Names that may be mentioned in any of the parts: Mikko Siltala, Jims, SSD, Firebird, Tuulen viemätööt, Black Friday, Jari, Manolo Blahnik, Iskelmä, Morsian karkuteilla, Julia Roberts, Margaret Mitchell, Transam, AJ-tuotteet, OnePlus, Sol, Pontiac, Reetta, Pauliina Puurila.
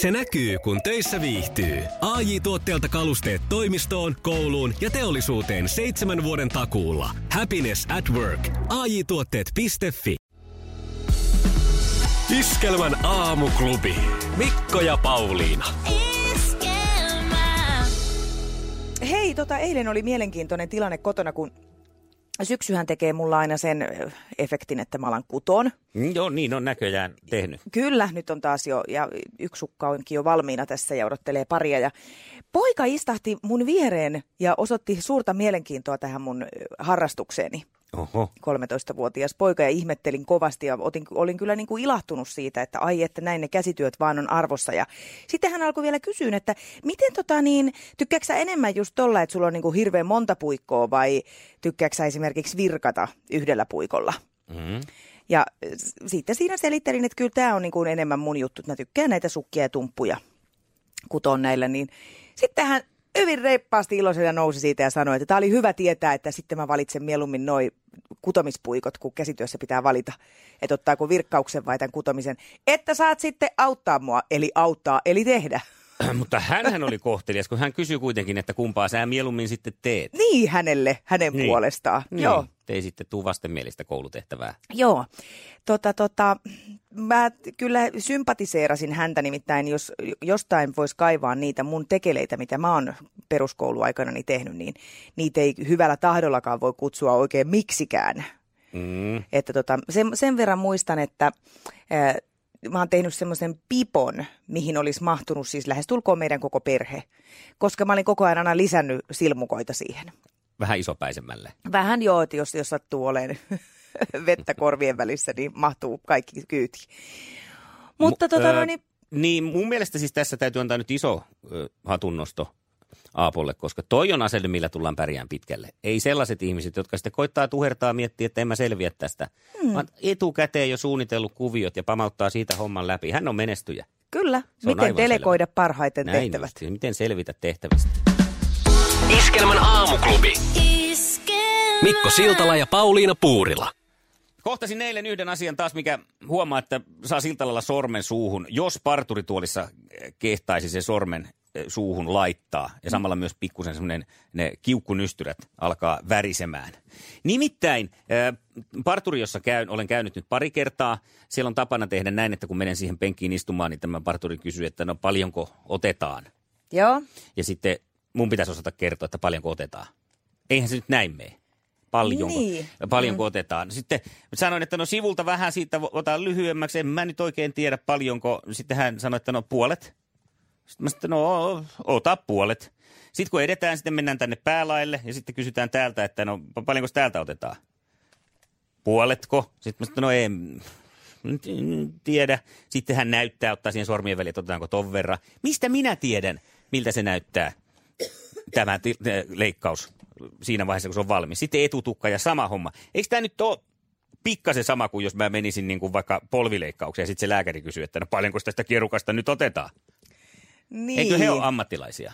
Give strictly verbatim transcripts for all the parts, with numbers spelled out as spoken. Se näkyy, kun töissä viihtyy. A J-tuotteelta kalusteet toimistoon, kouluun ja teollisuuteen seitsemän vuoden takuulla. Happiness at work. A J tuotteet piste fi. Iskelmän aamuklubi. Mikko ja Pauliina. Iskelmä. Hei, tota, eilen oli mielenkiintoinen tilanne kotona, kun syksyhän tekee mulla aina sen efektin, että mä alan kuton. Joo, niin on näköjään tehnyt. Kyllä, nyt on taas jo, ja yksi sukka onkin jo valmiina tässä ja odottelee paria. Ja poika istahti mun viereen ja osoitti suurta mielenkiintoa tähän mun harrastukseeni. Oho. kolmetoistavuotias poika, ja ihmettelin kovasti ja otin, olin kyllä niin kuin ilahtunut siitä, että ai, että näin ne käsityöt vaan on arvossa. Ja sitten hän alkoi vielä kysyä, että miten tota niin, tykkäätkö sä enemmän just tolla, että sulla on niin kuin hirveän monta puikkoa, vai tykkäätkö sä esimerkiksi virkata yhdellä puikolla? Mm. Ja sitten siinä selittelin, että kyllä tämä on niin kuin enemmän mun juttu, että mä tykkään näitä sukkia ja tumppuja kuton näillä. Niin. Sitten hän hyvin reippaasti iloisena nousi siitä ja sanoi, että tämä oli hyvä tietää, että sitten mä valitsen mieluummin noi kutomispuikot, kun käsityössä pitää valita, että ottaako virkkauksen vai tämän kutomisen, että saat sitten auttaa mua, eli auttaa, eli tehdä. Mutta hänhän oli kohtelias, kun hän kysyi kuitenkin, että kumpaa sä mieluummin sitten teet. Niin hänelle, hänen niin. puolestaan. Niin. Joo. Ei sitten tule vastenmielistä koulutehtävää. Joo. Tota, tota, mä kyllä sympatiseerasin häntä, nimittäin jos jostain voisi kaivaa niitä mun tekeleitä, mitä mä oon peruskouluaikanani tehnyt, niin niitä ei hyvällä tahdollakaan voi kutsua oikein miksikään. Mm. Että tota, sen, sen verran muistan, että äh, mä oon tehnyt semmoisen pipon, mihin olisi mahtunut siis lähestulkoon meidän koko perhe, koska mä olin koko ajan aina lisännyt silmukoita siihen. Vähän isopäisemmälle. Vähän joo, että jos, jos sattuu olemaan vettä korvien välissä, niin mahtuu kaikki kyyti. Mutta M- tota, no, niin... niin mun mielestä siis tässä täytyy antaa nyt iso ö, hatunnosto Aapolle, koska toi on asenne, millä tullaan pärjään pitkälle. Ei sellaiset ihmiset, jotka sitten koittaa tuhertaa miettiä, että en mä selviä tästä. Hmm. Mä etukäteen jo suunnitellut kuviot ja pamauttaa siitä homman läpi. Hän on menestyjä. Kyllä. Se miten delegoida selvä. parhaiten Näin tehtävät. Just. Miten selvitä tehtävistä. Iskelmän aamuklubi. Iskelmä. Mikko Siltala ja Pauliina Puurila. Kohtasin eilen yhden asian taas, mikä huomaa, että saa Siltalalla sormen suuhun, jos parturituolissa kehtaisi se sormen suuhun laittaa. Ja samalla myös pikkusen semmoinen ne kiukkunystyrät alkaa värisemään. Nimittäin parturi, jossa käyn, olen käynyt nyt pari kertaa, siellä on tapana tehdä näin, että kun menen siihen penkkiin istumaan, niin tämä parturi kysyy, että no paljonko otetaan. Joo. Ja sitten... mun pitäisi osata kertoa, että paljonko otetaan. Eihän se nyt näin mene. Paljonko, niin. paljonko mm. otetaan. Sitten sanoin, että no sivulta vähän siitä otan lyhyemmäksi. En mä nyt oikein tiedä paljonko. Sitten hän sanoi, että no puolet. Sitten mä sanoin, no ota puolet. Sitten kun edetään, sitten mennään tänne päälaille ja sitten kysytään täältä, että no paljonko täältä otetaan. Puoletko? Sitten mä sanoin, no en tiedä. Sitten hän näyttää, ottaa siihen sormien väliin, että otetaanko ton verran. Mistä minä tiedän, miltä se näyttää? Tämä t- leikkaus siinä vaiheessa, kun se on valmis. Sitten etutukka ja sama homma. Eikö tämä nyt ole pikkasen sama kuin jos mä menisin niin kuin vaikka polvileikkaukseen ja sitten se lääkäri kysyy, että no paljonko tästä kierukasta nyt otetaan? Niin. Eikö he ole ammattilaisia?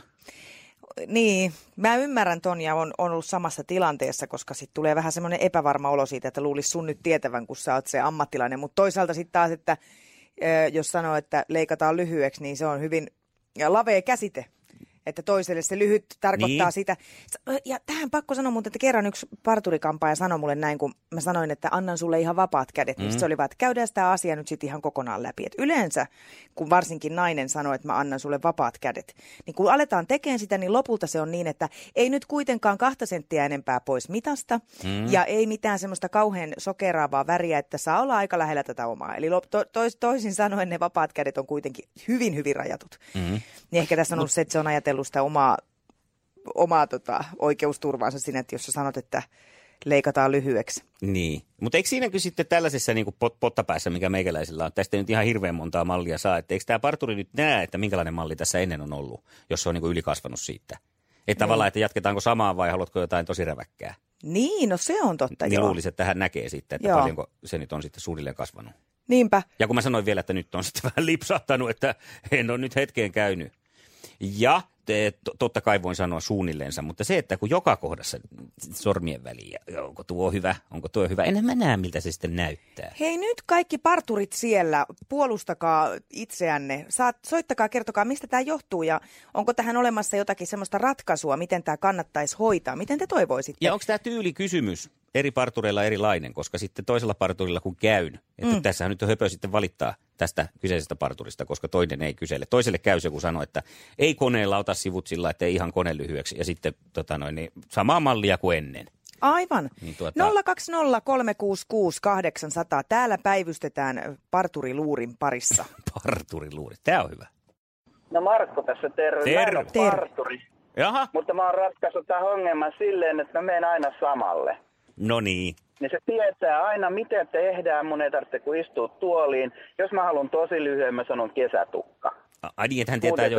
Niin, mä ymmärrän ton ja on, on ollut samassa tilanteessa, koska sitten tulee vähän semmoinen epävarma olo siitä, että luulisi sun nyt tietävän, kun sä oot se ammattilainen. Mutta toisaalta sitten taas, että jos sanoo, että leikataan lyhyeksi, niin se on hyvin lavea käsite. Että toiselle se lyhyt tarkoittaa niin. sitä. Ja tähän pakko sanoa muuten, että kerran yksi parturikampaaja sanoi mulle näin, kun mä sanoin, että annan sulle ihan vapaat kädet. Mm-hmm. Niin se oli vaan, että käydään sitä asiaa nyt sitten ihan kokonaan läpi. Et yleensä, kun varsinkin nainen sanoo, että mä annan sulle vapaat kädet, niin kun aletaan tekemään sitä, niin lopulta se on niin, että ei nyt kuitenkaan kahta senttiä enempää pois mitasta. Mm-hmm. Ja ei mitään semmoista kauhean sokeraavaa väriä, että saa olla aika lähellä tätä omaa. Eli to- to- toisin sanoen ne vapaat kädet on kuitenkin hyvin, hyvin rajatut. Mm-hmm. Niin ehkä tässä on ollut se, että se on ajatellut sitä omaa, omaa tota, oikeusturvaansa sinne, että jos sä sanot, että leikataan lyhyeksi. Niin, mutta eikö siinäkin sitten tällaisessa niin kuin pot, pottapäässä, mikä meikäläisillä on, tästä nyt ihan hirveän montaa mallia saa, että eikö tämä parturi nyt näe, että minkälainen malli tässä ennen on ollut, jos se on niin kuin ylikasvanut siitä? Että no. tavallaan, että jatketaanko samaan vai haluatko jotain tosi räväkkää? Niin, no se on totta. Niin luulisi, että hän näkee sitten, että joo. paljonko se nyt on sitten suunnilleen kasvanut. Niinpä. Ja kun mä sanoin vielä, että nyt on sitten vähän lipsahtanut, että en ole nyt hetkeen käynyt. Ja totta kai voin sanoa suunnilleensa, mutta se, että kun joka kohdassa sormien väliin, onko tuo hyvä, onko tuo hyvä, enhän mä näe, miltä se sitten näyttää. Hei nyt kaikki parturit siellä, puolustakaa itseänne, saat, soittakaa, kertokaa, mistä tämä johtuu ja onko tähän olemassa jotakin semmoista ratkaisua, miten tämä kannattaisi hoitaa, miten te toivoisitte? Ja onko tämä tyylikysymys? Eri partureilla erilainen, koska sitten toisella parturilla kun käyn, että mm. tässä nyt on höpö sitten valittaa tästä kyseisestä parturista, koska toinen ei kysele. Toiselle käy se, kun sanoo, että ei koneella ota sivut sillä, että ei ihan kone lyhyeksi. Ja sitten tota noin, niin samaa mallia kuin ennen. Aivan. Niin tuota... nolla kaksi nolla kolme kuusi kuusi kahdeksan nolla nolla. Täällä päivystetään parturiluurin parissa. Parturiluuri. Tämä on hyvä. No Markku tässä, terve. Terve. Terve. Parturi. Jaha. Mutta mä oon ratkaissut tämän ongelman silleen, että mä menen aina samalle. No niin. Niin se tietää aina, mitä tehdään. Mun ei tarvitse kuin istua tuoliin. Jos mä haluan tosi lyhyen, mä sanon kesätukka. Ai niin, että hän tietää jo.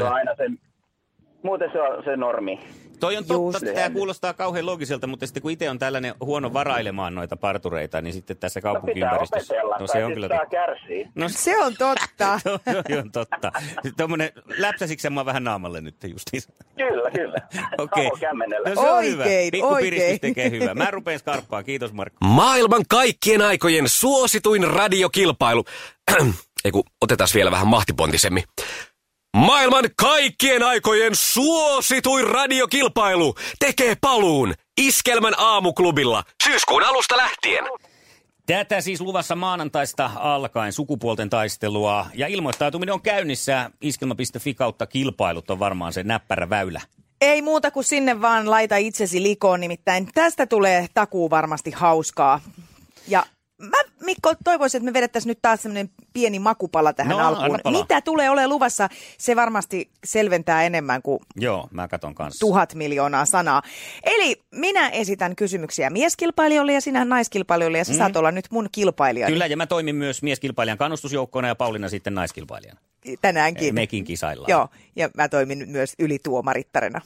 Muuten se on se normi. Toi on totta, että tämä kuulostaa kauhean loogiselta, mutta sitten kun itse on tällainen huono varailemaan noita partureita, niin sitten tässä kaupunkiympäristössä... No, no se on kyllä totta. Kärsii. No se on totta. Se on totta. Tuommoinen, läpsäsitkö mä vähän naamalle nyt justiinsa? Kyllä, kyllä. Okei. Okay. No se on oikein, hyvä. Pikku piristys tekee hyvää. Mä rupean skarppaa. Kiitos Markku. Maailman kaikkien aikojen suosituin radiokilpailu. Eiku, otetaan vielä vähän mahtipontisemmin. Maailman kaikkien aikojen suosituin radiokilpailu tekee paluun Iskelmän aamuklubilla syyskuun alusta lähtien. Tätä siis luvassa maanantaista alkaen sukupuolten taistelua ja ilmoittautuminen on käynnissä. Iskelma piste fi kautta kilpailut on varmaan se näppärä väylä. Ei muuta kuin sinne vaan laita itsesi likoon, nimittäin tästä tulee takuu varmasti hauskaa. Ja... Mä, Mikko, toivoisin, että me vedettäisiin nyt taas semmoinen pieni makupala tähän no, alkuun. Mitä tulee olemaan luvassa, se varmasti selventää enemmän kuin Joo, mä katon kanssa. tuhat miljoonaa sanaa. Eli minä esitän kysymyksiä mieskilpailijoille ja sinähän naiskilpailijoille ja sä mm. saat olla nyt mun kilpailijani. Kyllä, ja mä toimin myös mieskilpailijan kannustusjoukkona ja Pauliina sitten naiskilpailijana. Tänäänkin. Mekin kisaillaan. Joo, ja mä toimin myös ylituomarittarena.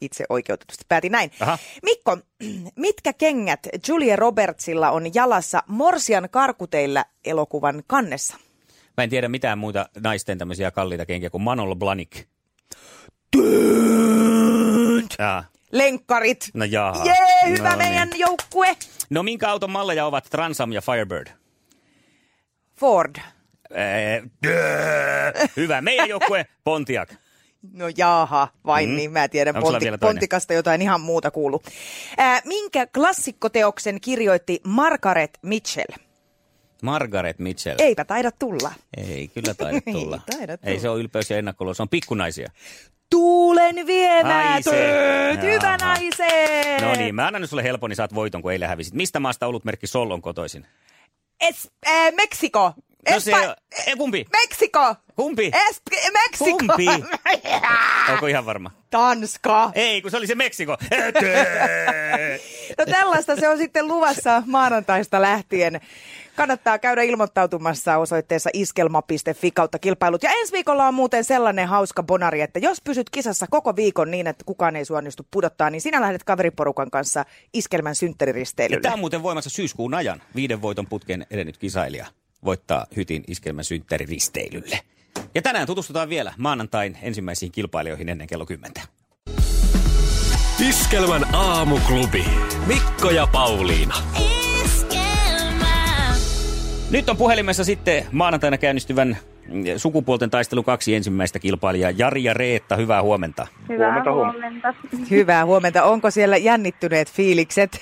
Itse oikeutetusti päätin näin. Aha. Mikko, mitkä kengät Julia Robertsilla on jalassa Morsian karkuteilla elokuvan kannessa? Mä en tiedä mitään muuta naisten tämmöisiä kalliita kenkiä kuin Manolo Blahnik. Lenkkarit. No jaha. Jee, hyvä no, meidän niin. joukkue. No minkä auton malleja ovat Transam ja Firebird? Ford. Äh, hyvä, meidän joukkue Pontiac. No jaha, vain mm-hmm. niin, mä tiedän Ponti- Pontikasta jotain ihan muuta kuulu. Ää, minkä klassikkoteoksen kirjoitti Margaret Mitchell? Margaret Mitchell. Eipä taida tulla. Ei, kyllä taida tulla. Ei, taida tulla. Ei se ole ylpeys ja ennakkoluulo, se on pikkunaisia. Tuulen viemätööt, hyvä naiseen! No niin, mä annan nyt sulle helpon, niin saat voiton, kun eilen hävisit. Mistä maasta olutmerkki Sol on kotoisin? Es, äh, Meksiko. No se, e, kumpi? Meksiko. Kumpi? Es, Meksiko. Kumpi? Onko ihan varma? Tanska. Ei, kun se oli se Meksiko. No tällaista se on sitten luvassa maanantaista lähtien. Kannattaa käydä ilmoittautumassa osoitteessa iskelma piste fi kautta kilpailut. Ja ensi viikolla on muuten sellainen hauska bonari, että jos pysyt kisassa koko viikon niin, että kukaan ei sua onnistu pudottaa, niin sinä lähdet kaveriporukan kanssa Iskelmän synttäriristeilylle. Ja tämä on muuten voimassa syyskuun ajan. Viiden voiton putkeen edennyt kisailija voittaa hytin Iskelmän synttäriristeilylle. Ja tänään tutustutaan vielä maanantain ensimmäisiin kilpailijoihin ennen kello kymmentä. Iskelmän aamuklubi. Mikko ja Pauliina. Iskelmä. Nyt on puhelimessa sitten maanantaina käynnistyvän sukupuolten taistelun kaksi ensimmäistä kilpailijaa. Jari ja Reetta, hyvää huomenta. Hyvää huomenta. huomenta. Hyvää huomenta. Onko siellä jännittyneet fiilikset?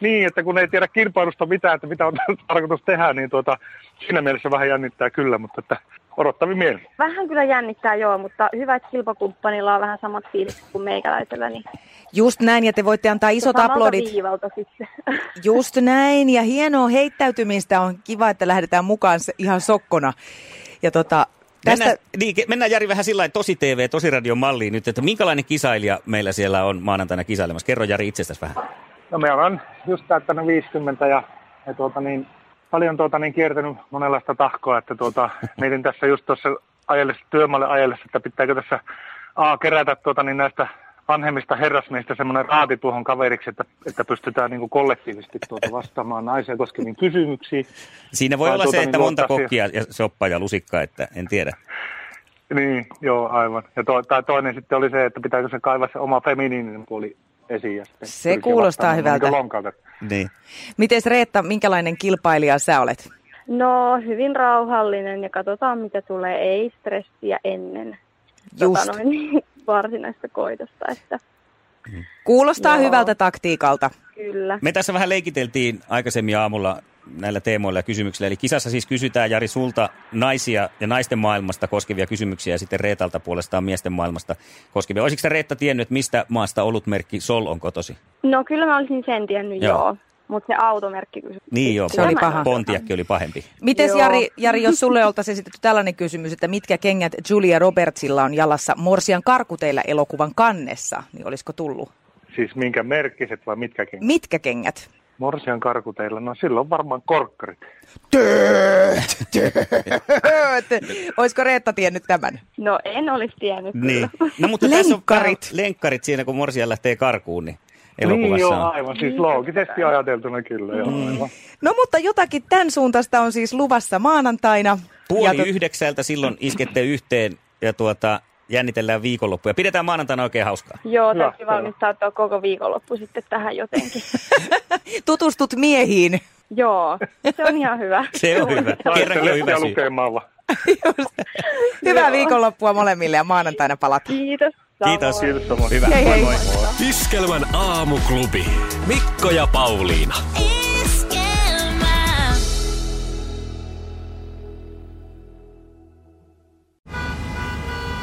Niin, että kun ei tiedä kilpailusta mitään, että mitä on tarkoitus tehdä, niin tuota, siinä mielessä vähän jännittää kyllä, mutta että odottavin mieli. Vähän kyllä jännittää joo, mutta hyvä, että kilpakumppanilla on vähän samat fiilikset kuin meikäläisellä. Niin... Just näin, ja te voitte antaa isot aplodit. Just näin, ja hienoa heittäytymistä. On kiva, että lähdetään mukaan ihan sokkona. Ja tota... Tästä... Mennään, niin, mennään Jari vähän sillä lailla tosi T V, tosi radion malliin nyt, että minkälainen kisailija meillä siellä on maanantaina kisailemassa? Kerro Jari itsestäsi vähän. No meillä on just täyttänyt viisikymmentä ja, ja tuota niin, paljon tuota niin kiertänyt monenlaista tahkoa, että tuota, mietin tässä just tuossa ajellessa, työmaalle ajellessa, että pitääkö tässä a, kerätä tuota niin näistä vanhemmista herrasmiehistä semmoinen raati tuohon kaveriksi, että, että pystytään niin kuin kollektiivisesti tuota vastaamaan naisia koskeviin kysymyksiin. Siinä voi tai olla tuota se, että niin monta kokkia ja soppaa ja lusikkaa, että en tiedä. Niin, joo, aivan. Ja to, tai toinen sitten oli se, että pitääkö se kaivaa se oma feminiininen puoli esiin. Ja se kuulostaa hyvältä. Niin. Mites Reetta, minkälainen kilpailija sä olet? No, hyvin rauhallinen ja katsotaan mitä tulee. Ei stressiä ennen Just. Tota noin, varsinaista koitosta. Että... Kuulostaa joo. hyvältä taktiikalta. Kyllä. Me tässä vähän leikiteltiin aikaisemmin aamulla näillä teemoilla ja kysymyksillä. Eli kisassa siis kysytään, Jari, sulta naisia ja naisten maailmasta koskevia kysymyksiä ja sitten Reetalta puolestaan miesten maailmasta koskevia. Olisitko sä, Reetta, tiennyt, että mistä maasta olutmerkki Sol on kotosi? No kyllä mä olisin sen tiennyt, joo. joo. Mutta se automerkki kysyi. Niin joo, se oli paha. Pontiac oli pahempi. Mites Jari, Jari, jos sulle oltaisiin esitetty tällainen kysymys, että mitkä kengät Julia Robertsilla on jalassa Morsian karkuteilla elokuvan kannessa, niin olisiko tullut? Siis minkä merkkiset vai mitkä kengät? Mitkä kengät? Morsian karkuteilla, no silloin varmaan korkkarit. Olisiko Reetta tiennyt tämän? No en olisi tiennyt. Niin. No, mutta lenkkarit. Tässä on lenkkarit siinä, kun Morsian lähtee karkuun, niin... Elokuvassa. Niin joo, aivan. Siis loogisesti ajateltuna kyllä. Joo, aivan. No mutta jotakin tämän suuntaista on siis luvassa maanantaina. Puoli to... yhdeksältä silloin iskette yhteen ja tuota, jännitellään viikonloppuja. Pidetään maanantaina oikein hauskaa. Joo, täytyy valmistautua koko viikonloppu sitten tähän jotenkin. Tutustut miehiin. Joo, se on ihan hyvä. Se on hyvä. Kerrankin on hyvä syy. Hyvää viikonloppua molemmille ja maanantaina palataan. Kiitos. Kiitos. Kiitos. Hyvä. Hei hei. Moi moi. Iskelmän aamuklubi. Mikko ja Pauliina. Iskelmä.